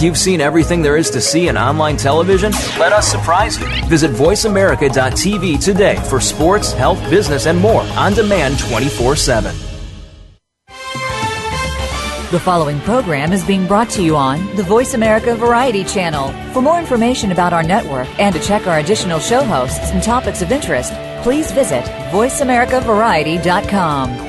You've seen everything there is to see in online television? Let us surprise you. Visit voiceamerica.tv today for sports, health, business, and more on demand 24/7. The following program is being brought to you on the Voice America Variety Channel. For more information about our network and to check our additional show hosts and topics of interest, please visit voiceamericavariety.com.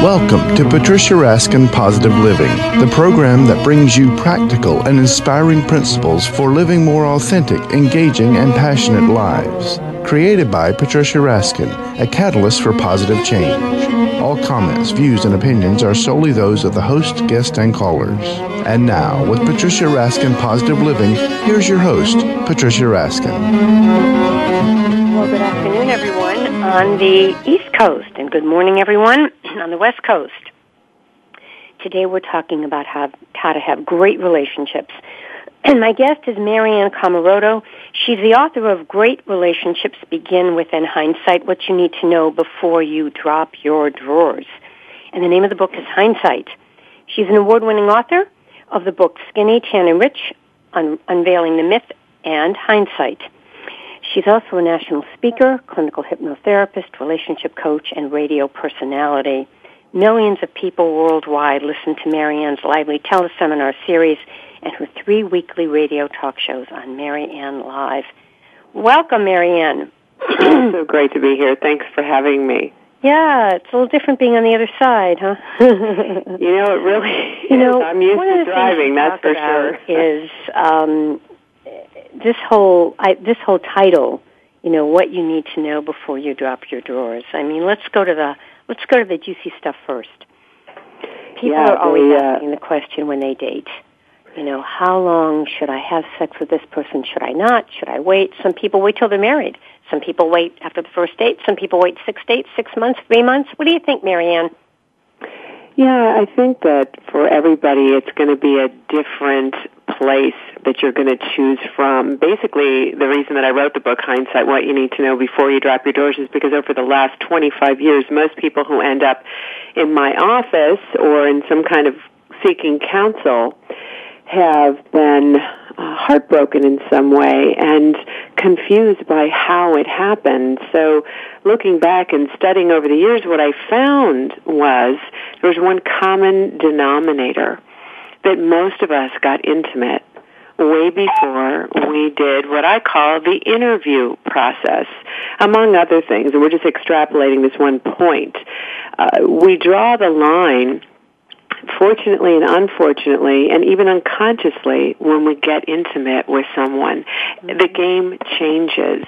Welcome to Patricia Raskin Positive Living, the program that brings you practical and inspiring principles for living more authentic, engaging, and passionate lives. Created by Patricia Raskin, a catalyst for positive change. All comments, views, and opinions are solely those of the host, guest, and callers. And now, with Patricia Raskin Positive Living, here's your host, Patricia Raskin. Well, good afternoon, everyone, on the East Coast, and good morning, everyone, on the West Coast. Today, we're talking about how to have great relationships. And my guest is Maryanne Comaroto. She's the author of Great Relationships Begin Within Hindsight, What You Need to Know Before You Drop Your Drawers. And the name of the book is Hindsight. She's an award-winning author of the books Skinny, Tan and Rich, Unveiling the Myth, and Hindsight. She's also a national speaker, clinical hypnotherapist, relationship coach, and radio personality. Millions of people worldwide listen to Maryanne's lively teleseminar series and her 3 weekly radio talk shows on Maryanne Live. Welcome, Maryanne. It's so great to be here. Thanks for having me. Yeah, it's a little different being on the other side, huh? You know, it really is. I'm used to driving, that's for sure. Is this whole title, you know, what you need to know before you drop your drawers. I mean, let's go to the juicy stuff first. People are always asking the question when they date. You know, how long should I have sex with this person? Should I not? Should I wait? Some people wait till they're married. Some people wait after the first date. Some people wait 6 dates, 6 months, 3 months. What do you think, Maryanne? Yeah, I think that for everybody it's going to be a different place that you're going to choose from. Basically, the reason that I wrote the book, Hindsight, What You Need to Know Before You Drop Your Drawers, is because over the last 25 years, most people who end up in my office or in some kind of seeking counsel have been heartbroken in some way and confused by how it happened. So looking back and studying over the years, what I found was there was one common denominator, that most of us got intimate way before we did what I call the interview process, among other things. And we're just extrapolating this one point. We draw the line, fortunately and unfortunately, and even unconsciously, when we get intimate with someone. The game changes.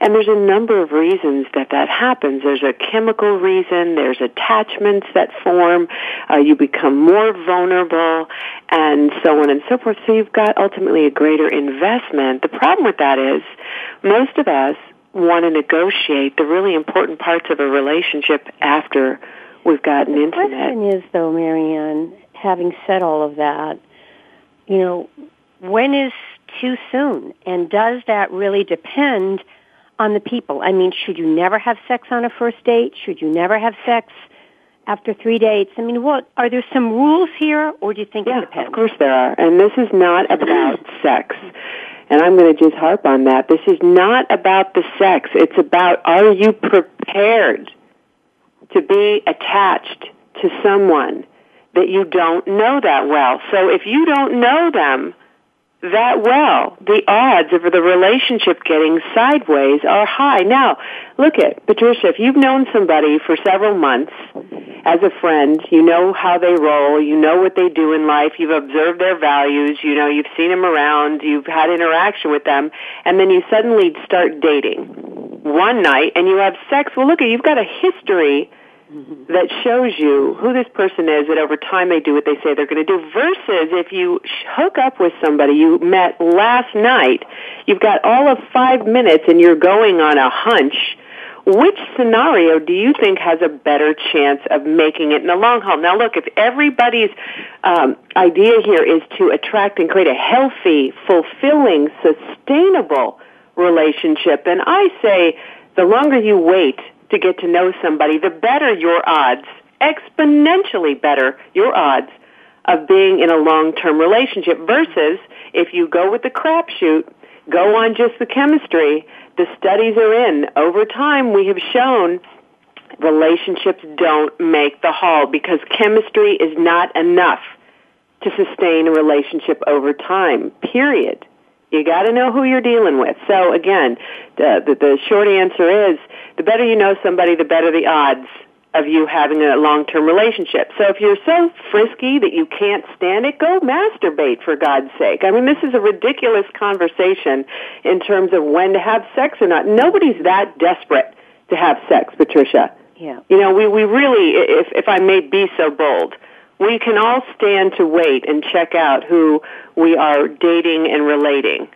And there's a number of reasons that happens. There's a chemical reason. There's attachments that form. You become more vulnerable, and so on and so forth. So you've got ultimately a greater investment. The problem with that is most of us want to negotiate the really important parts of a relationship after we've gotten intimate. The question is, though, Maryanne, having said all of that, you know, when is too soon? And does that really depend on the people? I mean, should you never have sex on a first date? Should you never have sex after 3 dates? I mean, what are there some rules here, or do you think it depends? Of course there are, and this is not about sex. And I'm going to just harp on that. This is not about the sex. It's about, are you prepared to be attached to someone that you don't know that well? So if you don't know them that well, the odds of the relationship getting sideways are high. Now, look at, Patricia, if you've known somebody for several months as a friend, you know how they roll, you know what they do in life, you've observed their values, you know, you've seen them around, you've had interaction with them, and then you suddenly start dating one night and you have sex. Well, look at, you've got a history that shows you who this person is, that over time they do what they say they're going to do, versus if you hook up with somebody you met last night, you've got all of 5 minutes and you're going on a hunch Which scenario do you think has a better chance of making it in the long haul? Now, look, if everybody's idea here is to attract and create a healthy, fulfilling, sustainable relationship, and I say the longer you wait to get to know somebody, the better your odds, exponentially better your odds of being in a long-term relationship versus if you go with the crapshoot, go on just the chemistry. The studies are in. Over time, we have shown relationships don't make the haul because chemistry is not enough to sustain a relationship over time, period. You got to know who you're dealing with. So, again, the short answer is the better you know somebody, the better the odds of you having a long-term relationship. So if you're so frisky that you can't stand it, go masturbate, for God's sake. I mean, this is a ridiculous conversation in terms of when to have sex or not. Nobody's that desperate to have sex, Patricia. Yeah. You know, we really, if I may be so bold, we can all stand to wait and check out who we are dating and relating,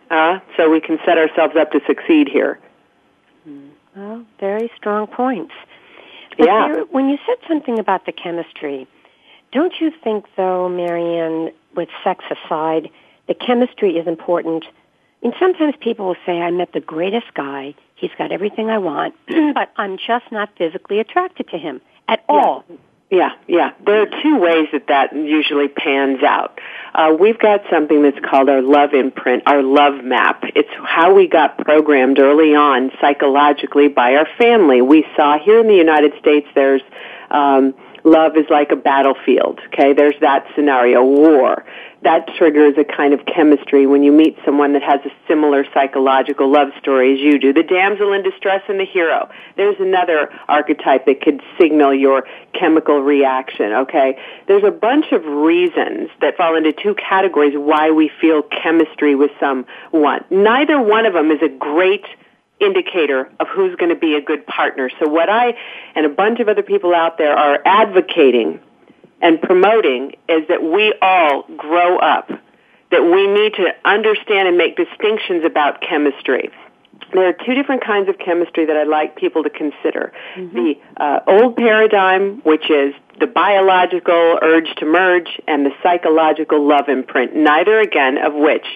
so we can set ourselves up to succeed here. Well, very strong points. But yeah. When you said something about the chemistry, don't you think, though, Maryanne, with sex aside, the chemistry is important? I mean, sometimes people will say, I met the greatest guy, he's got everything I want, but I'm just not physically attracted to him at all. Yeah. There are two ways that usually pans out. We've got something that's called our love imprint, our love map. It's how we got programmed early on psychologically by our family. We saw here in the United States there's love is like a battlefield, okay? There's that scenario, war. That triggers a kind of chemistry when you meet someone that has a similar psychological love story as you do. The damsel in distress and the hero. There's another archetype that could signal your chemical reaction, okay? There's a bunch of reasons that fall into two categories why we feel chemistry with someone. Neither one of them is a great indicator of who's going to be a good partner. So what I and a bunch of other people out there are advocating and promoting is that we all grow up, that we need to understand and make distinctions about chemistry. There are two different kinds of chemistry that I'd like people to consider. Mm-hmm. The old paradigm, which is the biological urge to merge, and the psychological love imprint, neither, again, of which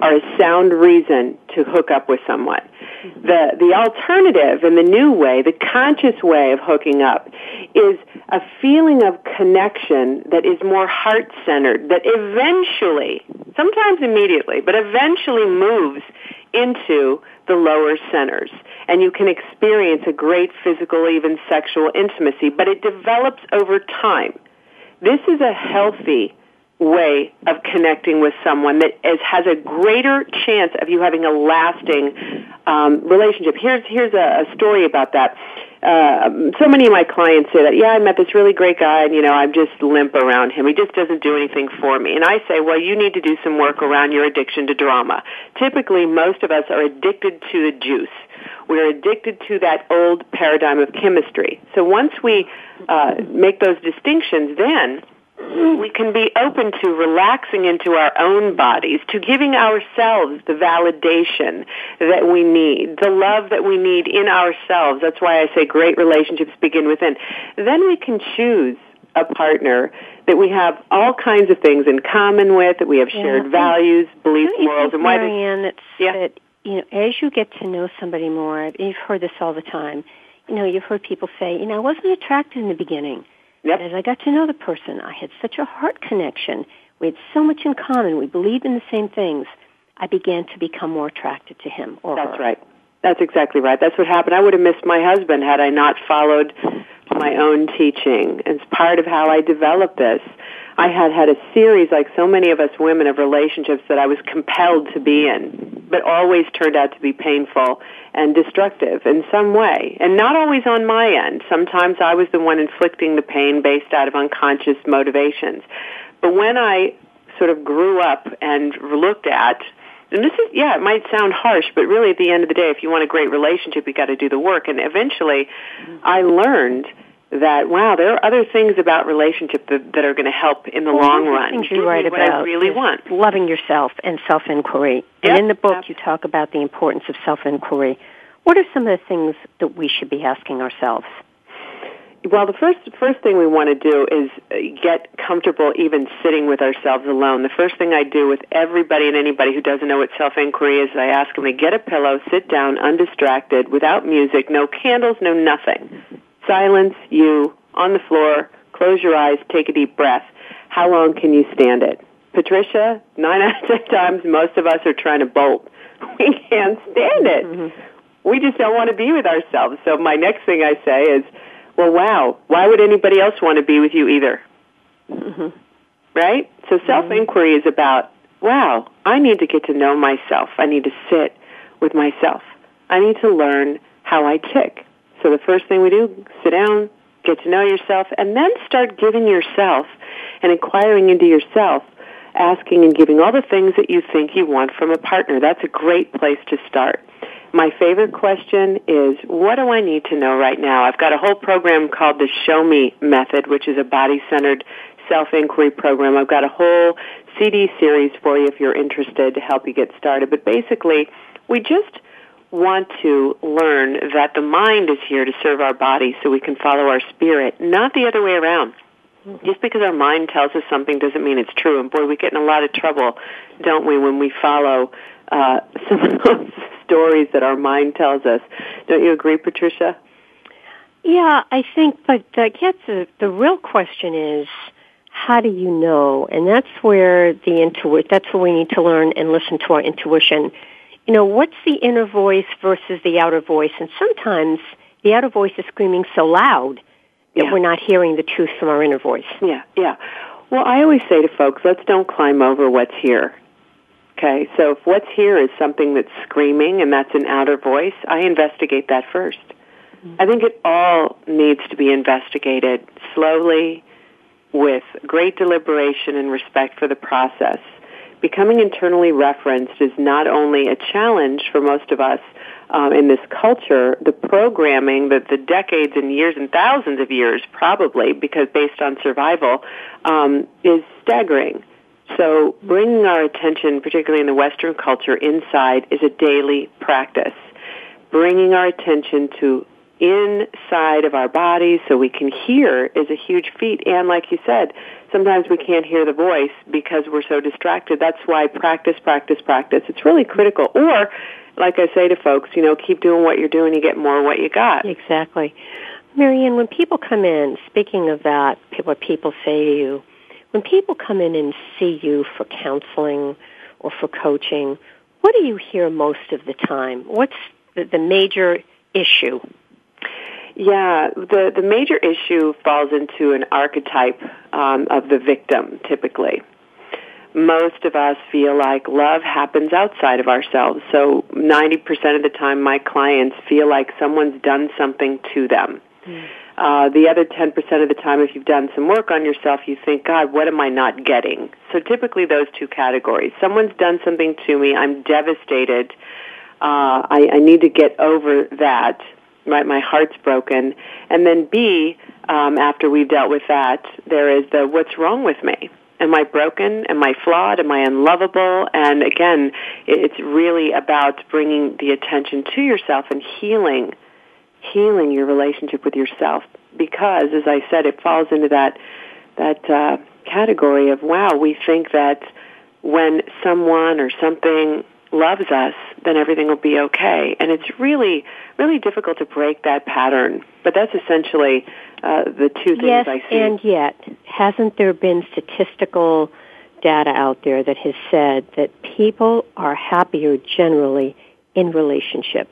are a sound reason to hook up with someone. Mm-hmm. The alternative and the new way, the conscious way of hooking up, is a feeling of connection that is more heart-centered, that eventually, sometimes immediately, but eventually moves into the lower centers, and you can experience a great physical, even sexual intimacy, but it develops over time. This is a healthy way of connecting with someone that has a greater chance of you having a lasting relationship. Here's a story about that. So many of my clients say that, I met this really great guy, and, I'm just limp around him. He just doesn't do anything for me. And I say, well, you need to do some work around your addiction to drama. Typically, most of us are addicted to the juice. We're addicted to that old paradigm of chemistry. So once we make those distinctions, then we can be open to relaxing into our own bodies, to giving ourselves the validation that we need, the love that we need in ourselves. That's why I say great relationships begin within. Then we can choose a partner that we have all kinds of things in common with, that we have shared values, beliefs, morals, and why. Maryanne, that as you get to know somebody more, you've heard this all the time. You've heard people say, I wasn't attracted in the beginning. Yep. As I got to know the person, I had such a heart connection. We had so much in common. We believed in the same things. I began to become more attracted to him or her. That's right. That's exactly right. That's what happened. I would have missed my husband had I not followed my own teaching. It's part of how I developed this. I had a series, like so many of us women, of relationships that I was compelled to be in, but always turned out to be painful and destructive in some way, and not always on my end. Sometimes I was the one inflicting the pain based out of unconscious motivations. But when I sort of grew up and looked at, and this is, it might sound harsh, but really at the end of the day, if you want a great relationship, you got to do the work. And eventually I learned that, there are other things about relationship that are going to help in the long run. Things you write about I really want. Loving yourself and self-inquiry. Yep. And in the book, you talk about the importance of self-inquiry. what are some of the things that we should be asking ourselves? Well, the first thing we want to do is get comfortable even sitting with ourselves alone. The first thing I do with everybody and anybody who doesn't know what self-inquiry is, I ask them to get a pillow, sit down, undistracted, without music, no candles, no nothing. Silence, you, on the floor, close your eyes, take a deep breath. How long can you stand it? Patricia, 9 out of 10 times, most of us are trying to bolt. We can't stand it. Mm-hmm. We just don't want to be with ourselves. So my next thing I say is, well, wow, why would anybody else want to be with you either? Mm-hmm. Right? So self-inquiry is about, wow, I need to get to know myself. I need to sit with myself. I need to learn how I tick. So the first thing we do, sit down, get to know yourself, and then start giving yourself and inquiring into yourself, asking and giving all the things that you think you want from a partner. That's a great place to start. My favorite question is, what do I need to know right now? I've got a whole program called the Show Me Method, which is a body-centered self-inquiry program. I've got a whole CD series for you if you're interested to help you get started. But basically, we just want to learn that the mind is here to serve our body so we can follow our spirit, not the other way around. Just because our mind tells us something doesn't mean it's true. And boy, we get in a lot of trouble, don't we, when we follow some of those stories that our mind tells us. Don't you agree, Patricia? Yeah, I think, but the real question is, how do you know? And that's where that's where we need to learn and listen to our intuition. You know, what's the inner voice versus the outer voice? And sometimes the outer voice is screaming so loud that we're not hearing the truth from our inner voice. Yeah. Well, I always say to folks, let's don't climb over what's here. Okay, so if what's here is something that's screaming and that's an outer voice, I investigate that first. Mm-hmm. I think it all needs to be investigated slowly with great deliberation and respect for the process. Becoming internally referenced is not only a challenge for most of us in this culture, the programming that the decades and years and thousands of years probably, because based on survival, is staggering. So bringing our attention, particularly in the Western culture, inside is a daily practice. Bringing our attention to inside of our bodies so we can hear is a huge feat. And like you said, sometimes we can't hear the voice because we're so distracted. That's why practice. It's really critical. Or, like I say to folks, you know, keep doing what you're doing. You get more of what you got. Exactly. Maryanne, when people come in, speaking of that, what people say to you, when people come in and see you for counseling or for coaching, what do you hear most of the time? What's the major issue? Yeah, the major issue falls into an archetype of the victim, typically. Most of us feel like love happens outside of ourselves. So 90% of the time my clients feel like someone's done something to them. The other 10% of the time, if you've done some work on yourself, you think, God, what am I not getting? So typically those two categories. Someone's done something to me. I'm devastated. I need to get over that. Right? My heart's broken. And then B, after we've dealt with that, there is the what's wrong with me? Am I broken? Am I flawed? Am I unlovable? And again, it's really about bringing the attention to yourself and healing your relationship with yourself, because, as I said, it falls into that category of, wow, we think that when someone or something loves us, then everything will be okay. And it's really, really difficult to break that pattern. But that's essentially the two things I see. Yes, and yet, hasn't there been statistical data out there that has said that people are happier generally in relationship?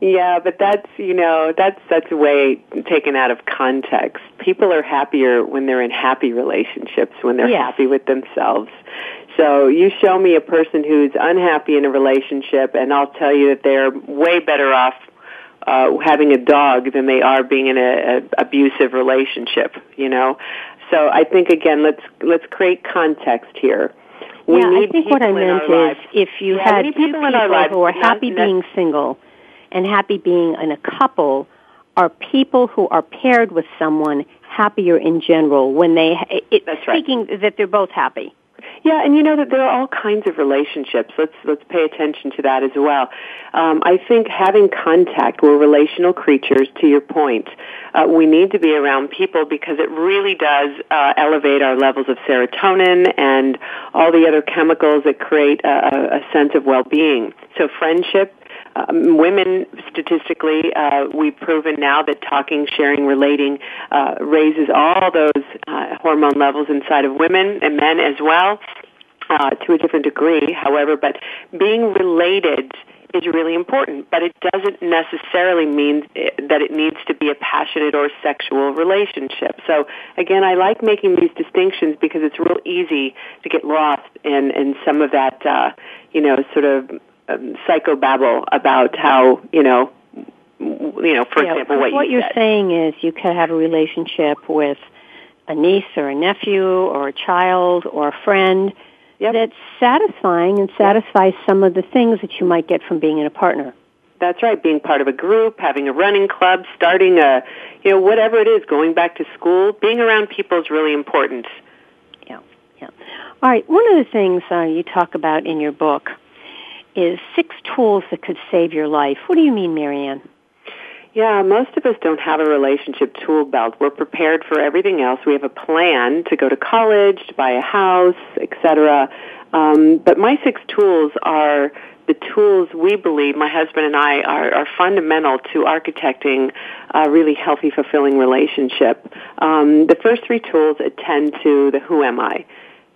Yeah, but that's way taken out of context. People are happier when they're in happy relationships, when they're happy with themselves. So you show me a person who's unhappy in a relationship, and I'll tell you that they're way better off having a dog than they are being in an abusive relationship, you know. So I think, again, let's create context here. I think what I meant is if you had two people who are happy being single and happy being in a couple, are people who are paired with someone happier in general when they, speaking that they're both happy? Yeah, and you know that there are all kinds of relationships. Let's pay attention to that as well. I think having contact, we're relational creatures, to your point. We need to be around people because it really does elevate our levels of serotonin and all the other chemicals that create a sense of well-being. So friendship, women, statistically, we've proven now that talking, sharing, relating raises all those hormone levels inside of women and men as well, to a different degree, however. But being related is really important, but it doesn't necessarily mean that it needs to be a passionate or sexual relationship. So, again, I like making these distinctions because it's real easy to get lost in some of that, sort of psychobabble about how, for example, what you said. What you're saying is you could have a relationship with a niece or a nephew or a child or a friend that's satisfying and satisfies some of the things that you might get from being in a partner. That's right, being part of a group, having a running club, starting a, whatever it is, going back to school, being around people is really important. Yeah. All right, one of the things you talk about in your book is 6 tools that could save your life. What do you mean, Maryanne? Yeah, most of us don't have a relationship tool belt. We're prepared for everything else. We have a plan to go to college, to buy a house, etc. But my 6 tools are the tools we believe, my husband and I, are fundamental to architecting a really healthy, fulfilling relationship. The first 3 tools attend to the who am I.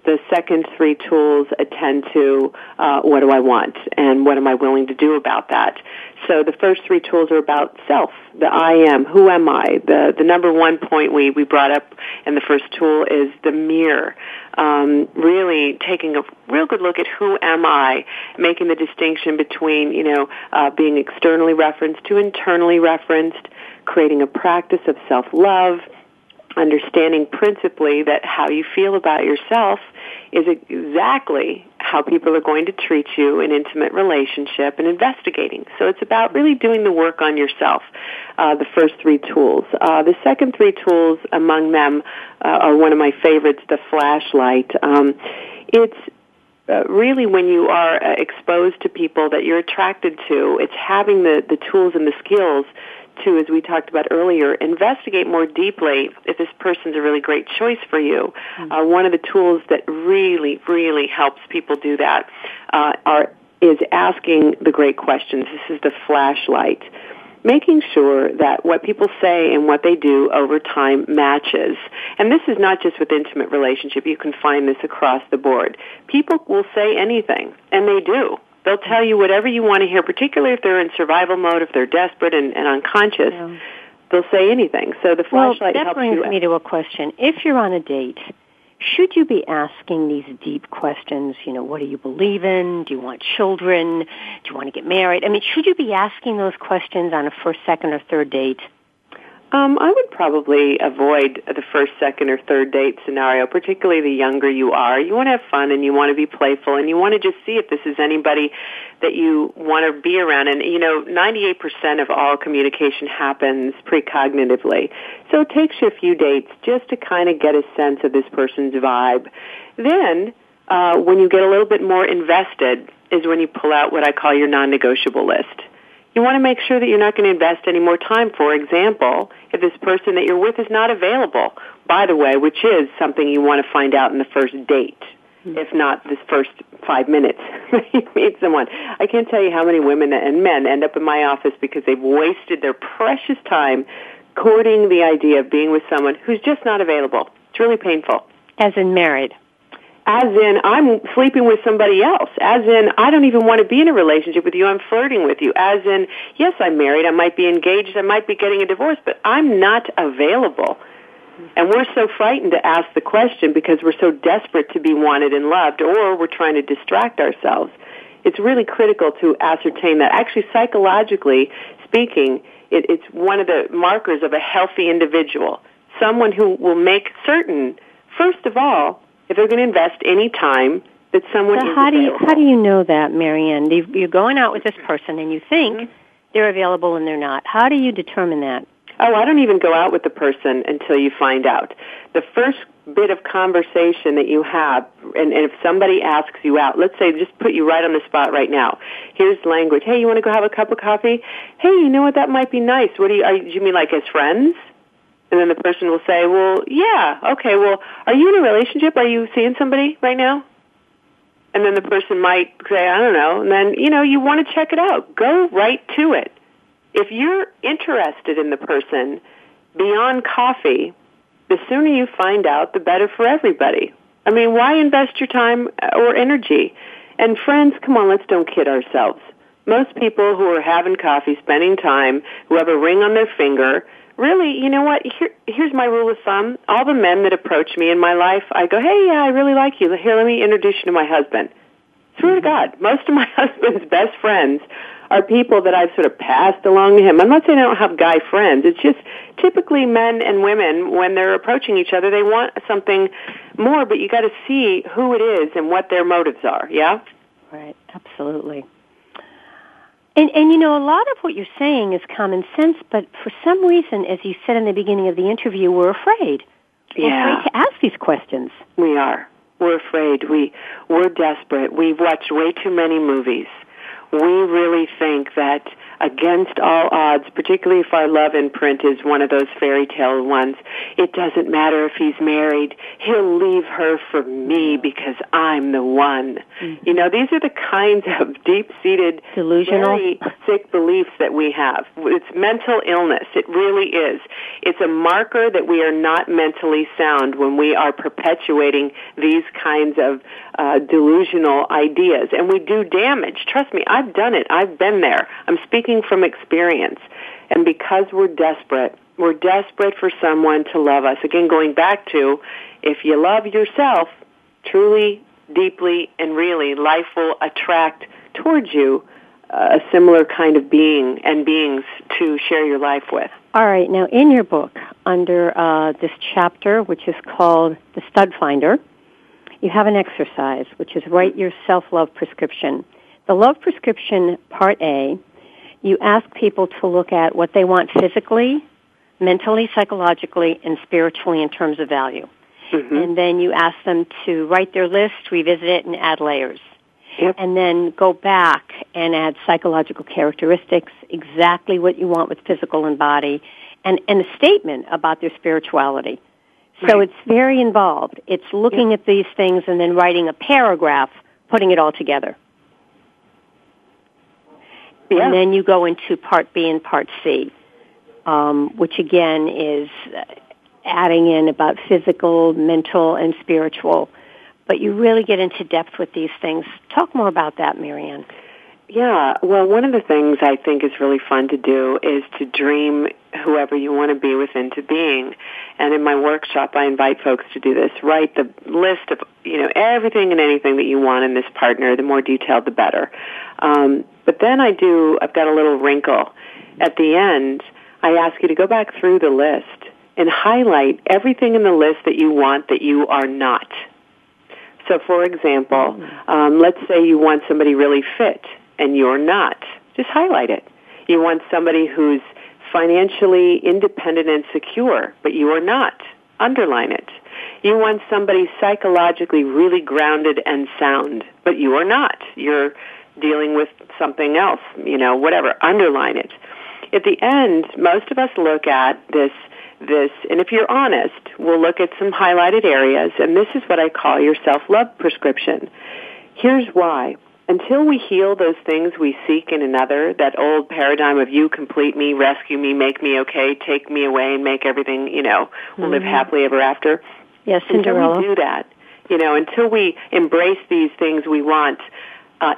The second 3 tools attend to what do I want and what am I willing to do about that. So the first 3 tools are about self, the I am, who am I. The number one point we brought up in the first tool is the mirror, really taking a real good look at who am I, making the distinction between, being externally referenced to internally referenced, creating a practice of self-love, understanding principally that how you feel about yourself is exactly how people are going to treat you in intimate relationship and investigating. So it's about really doing the work on yourself, the first 3 tools. The second 3 tools, among them, are one of my favorites, the flashlight. Really, when you are exposed to people that you're attracted to, it's having the tools and the skills to, as we talked about earlier, investigate more deeply if this person's a really great choice for you. Mm-hmm. One of the tools that really, really helps people do that is asking the great questions. This is the flashlight. Making sure that what people say and what they do over time matches. And this is not just with intimate relationship. You can find this across the board. People will say anything, and they do. They'll tell you whatever you want to hear, particularly if they're in survival mode, if they're desperate and unconscious. Yeah. They'll say anything. So the flashlight helps you. That brings me to a question. If you're on a date, should you be asking these deep questions, what do you believe in? Do you want children? Do you want to get married? I mean, should you be asking those questions on a first, second, or third date? I would probably avoid the first, second, or third date scenario, particularly the younger you are. You want to have fun and you want to be playful and you want to just see if this is anybody that you want to be around. And, 98% of all communication happens precognitively. So it takes you a few dates just to kind of get a sense of this person's vibe. Then, when you get a little bit more invested is when you pull out what I call your non-negotiable list. You want to make sure that you're not going to invest any more time. For example, if this person that you're with is not available, by the way, which is something you want to find out in the first date, if not this first 5 minutes you meet someone. I can't tell you how many women and men end up in my office because they've wasted their precious time courting the idea of being with someone who's just not available. It's really painful. As in married. As in, I'm sleeping with somebody else. As in, I don't even want to be in a relationship with you. I'm flirting with you. As in, yes, I'm married. I might be engaged. I might be getting a divorce, but I'm not available. And we're so frightened to ask the question because we're so desperate to be wanted and loved, or we're trying to distract ourselves. It's really critical to ascertain that. Actually, psychologically speaking, it's one of the markers of a healthy individual, someone who will make certain, first of all, if they're going to invest any time that someone is available. How do you know that, Maryanne? You're going out with this person and you think they're available and they're not. How do you determine that? Oh, I don't even go out with the person until you find out. The first bit of conversation that you have, and if somebody asks you out, let's say just put you right on the spot right now. Here's language. Hey, you want to go have a cup of coffee? Hey, you know what? That might be nice. What do you mean like as friends? And then the person will say, well, yeah, okay, well, are you in a relationship? Are you seeing somebody right now? And then the person might say, I don't know. And then, you know, you want to check it out. Go right to it. If you're interested in the person beyond coffee, the sooner you find out, the better for everybody. I mean, why invest your time or energy? And friends, come on, let's don't kid ourselves. Most people who are having coffee, spending time, who have a ring on their finger, really, you know what, here's my rule of thumb. All the men that approach me in my life, I go, hey, yeah, I really like you. Here, let me introduce you to my husband. Swear to God, most of my husband's best friends are people that I've sort of passed along to him. I'm not saying I don't have guy friends. It's just typically men and women, when they're approaching each other, they want something more, but you got to see who it is and what their motives are, yeah? Right, absolutely. And you know, a lot of what you're saying is common sense, but for some reason, as you said in the beginning of the interview, we're afraid. We're afraid to ask these questions. We are. We're afraid. We're desperate. We've watched way too many movies. We really think that against all odds, particularly if our love imprint is one of those fairy tale ones, it doesn't matter if he's married. He'll leave her for me because I'm the one. Mm-hmm. You know, these are the kinds of deep-seated, delusional, very sick beliefs that we have. It's mental illness. It really is. It's a marker that we are not mentally sound when we are perpetuating these kinds of delusional ideas. And we do damage. Trust me, I've done it. I've been there. I'm speaking from experience. And because we're desperate for someone to love us. Again, going back to, if you love yourself truly, deeply, and really, life will attract towards you a similar kind of being and beings to share your life with. All right. Now, in your book, under this chapter, which is called The Stud Finder, you have an exercise, which is write your self-love prescription. The love prescription, Part A, you ask people to look at what they want physically, mentally, psychologically, and spiritually in terms of value. Mm-hmm. And then you ask them to write their list, revisit it, and add layers. Yep. And then go back and add psychological characteristics, exactly what you want with physical and body, and a statement about their spirituality. Right. So it's very involved. It's looking at these things and then writing a paragraph, putting it all together. Yeah. And then you go into Part B and Part C, which again is adding in about physical, mental, and spiritual. But you really get into depth with these things. Talk more about that, Maryanne. Yeah, well, one of the things I think is really fun to do is to dream whoever you want to be with into being. And in my workshop, I invite folks to do this. Write the list of, you know, everything and anything that you want in this partner. The more detailed, the better. But then I've got a little wrinkle. At the end, I ask you to go back through the list and highlight everything in the list that you want that you are not. So, for example, let's say you want somebody really fit and you're not. Just highlight it. You want somebody who's financially independent and secure, but you are not. Underline it. You want somebody psychologically really grounded and sound, but you are not. You're dealing with something else, you know, whatever. Underline it. At the end, most of us look at this, and if you're honest, we'll look at some highlighted areas, and this is what I call your self-love prescription. Here's why. Until we heal those things we seek in another, that old paradigm of you complete me, rescue me, make me okay, take me away, and make everything, you know, we'll live happily ever after. Yes, Cinderella. Until we do that, you know, until we embrace these things we want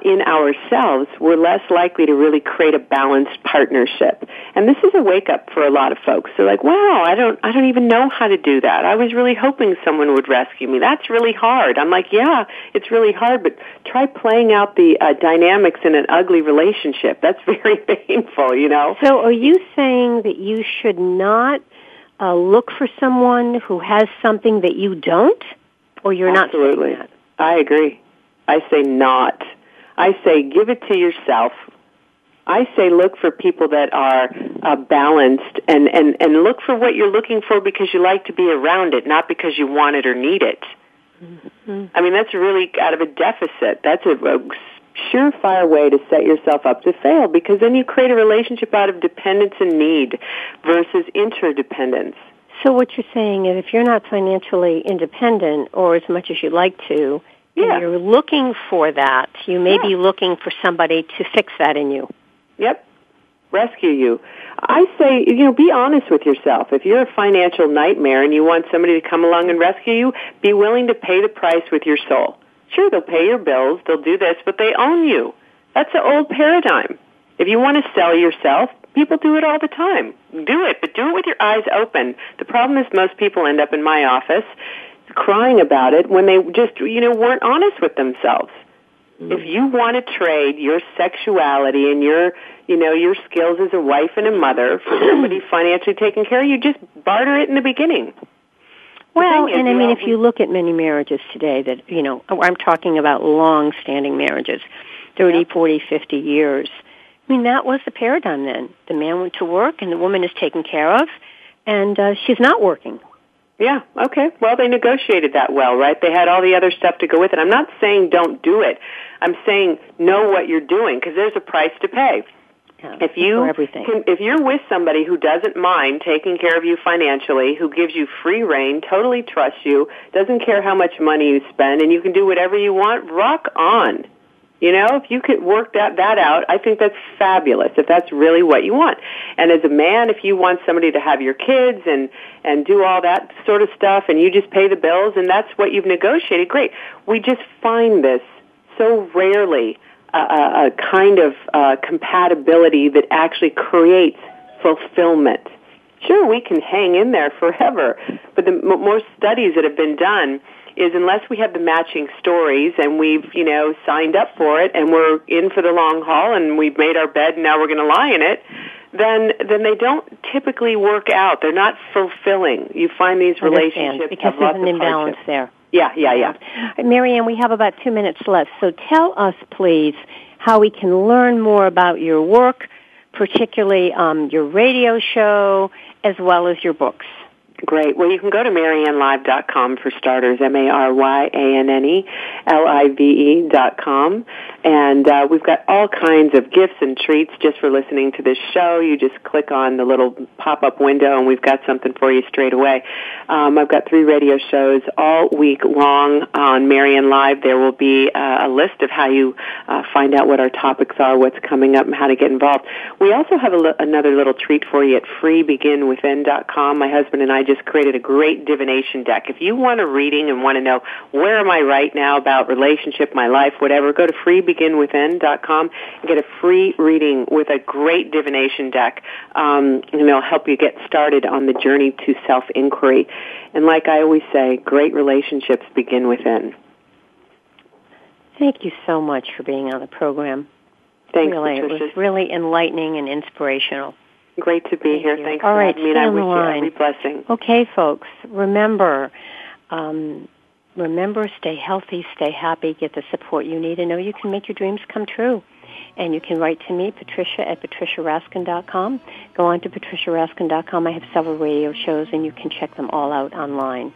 in ourselves, we're less likely to really create a balanced partnership. And this is a wake-up for a lot of folks. They're like, wow, I don't even know how to do that. I was really hoping someone would rescue me. That's really hard. I'm like, yeah, it's really hard, but try playing out the dynamics in an ugly relationship. That's very painful, you know. So are you saying that you should not look for someone who has something that you don't, or you're Absolutely. Not saying that? I agree. I say not. I say give it to yourself. I say look for people that are balanced and look for what you're looking for because you like to be around it, not because you want it or need it. Mm-hmm. I mean, that's really out of a deficit. That's a surefire way to set yourself up to fail because then you create a relationship out of dependence and need versus interdependence. So what you're saying is if you're not financially independent or as much as you'd like to, yeah. you're looking for that. You may yeah. be looking for somebody to fix that in you. Yep. Rescue you. I say, you know, be honest with yourself. If you're a financial nightmare and you want somebody to come along and rescue you, be willing to pay the price with your soul. Sure, they'll pay your bills, they'll do this, but they own you. That's the old paradigm. If you want to sell yourself, people do it all the time. Do it, but do it with your eyes open. The problem is most people end up in my office crying about it when they just, you know, weren't honest with themselves. If you want to trade your sexuality and your, you know, your skills as a wife and a mother for somebody financially taking care of you, just barter it in the beginning. Well, and I mean, if you look at many marriages today that, you know, I'm talking about long-standing marriages, 30, 40, 50 years. I mean, that was the paradigm then. The man went to work and the woman is taken care of and she's not working. Yeah, okay. Well, they negotiated that well, right? They had all the other stuff to go with it. I'm not saying don't do it. I'm saying know what you're doing because there's a price to pay. Yeah, if you're with somebody who doesn't mind taking care of you financially, who gives you free rein, totally trusts you, doesn't care how much money you spend, and you can do whatever you want, rock on. You know, if you could work that out, I think that's fabulous, if that's really what you want. And as a man, if you want somebody to have your kids and do all that sort of stuff and you just pay the bills and that's what you've negotiated, great. We just find this so rarely, a kind of compatibility that actually creates fulfillment. Sure, we can hang in there forever, but the most studies that have been done is unless we have the matching stories and we've, you know, signed up for it and we're in for the long haul and we've made our bed and now we're going to lie in it, then they don't typically work out. They're not fulfilling. You find these relationships because there's an imbalance there. Yeah. Maryanne, we have about 2 minutes left, so tell us, please, how we can learn more about your work, particularly your radio show as well as your books. Great. Well, you can go to MaryanneLive.com for starters, MaryanneLive.com. And we've got all kinds of gifts and treats just for listening to this show. You just click on the little pop-up window, and we've got something for you straight away. I've got 3 radio shows all week long on Maryanne Live. There will be a list of how you find out what our topics are, what's coming up, and how to get involved. We also have another little treat for you at FreeBeginWithin.com. My husband and I just created a great divination deck. If you want a reading and want to know where am I right now about relationship, my life, whatever, go to freebeginwithin.com and get a free reading with a great divination deck. And it'll help you get started on the journey to self-inquiry. And like I always say, great relationships begin within. Thank you so much for being on the program. Thanks, Patricia. It was really enlightening and inspirational. Great to be here. Thanks for having me, and I wish you every blessing. Okay, folks, remember, stay healthy, stay happy, get the support you need, and know you can make your dreams come true. And you can write to me, Patricia, at PatriciaRaskin.com. Go on to PatriciaRaskin.com. I have several radio shows, and you can check them all out online.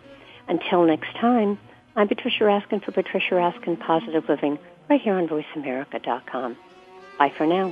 Until next time, I'm Patricia Raskin for Patricia Raskin Positive Living, right here on VoiceAmerica.com. Bye for now.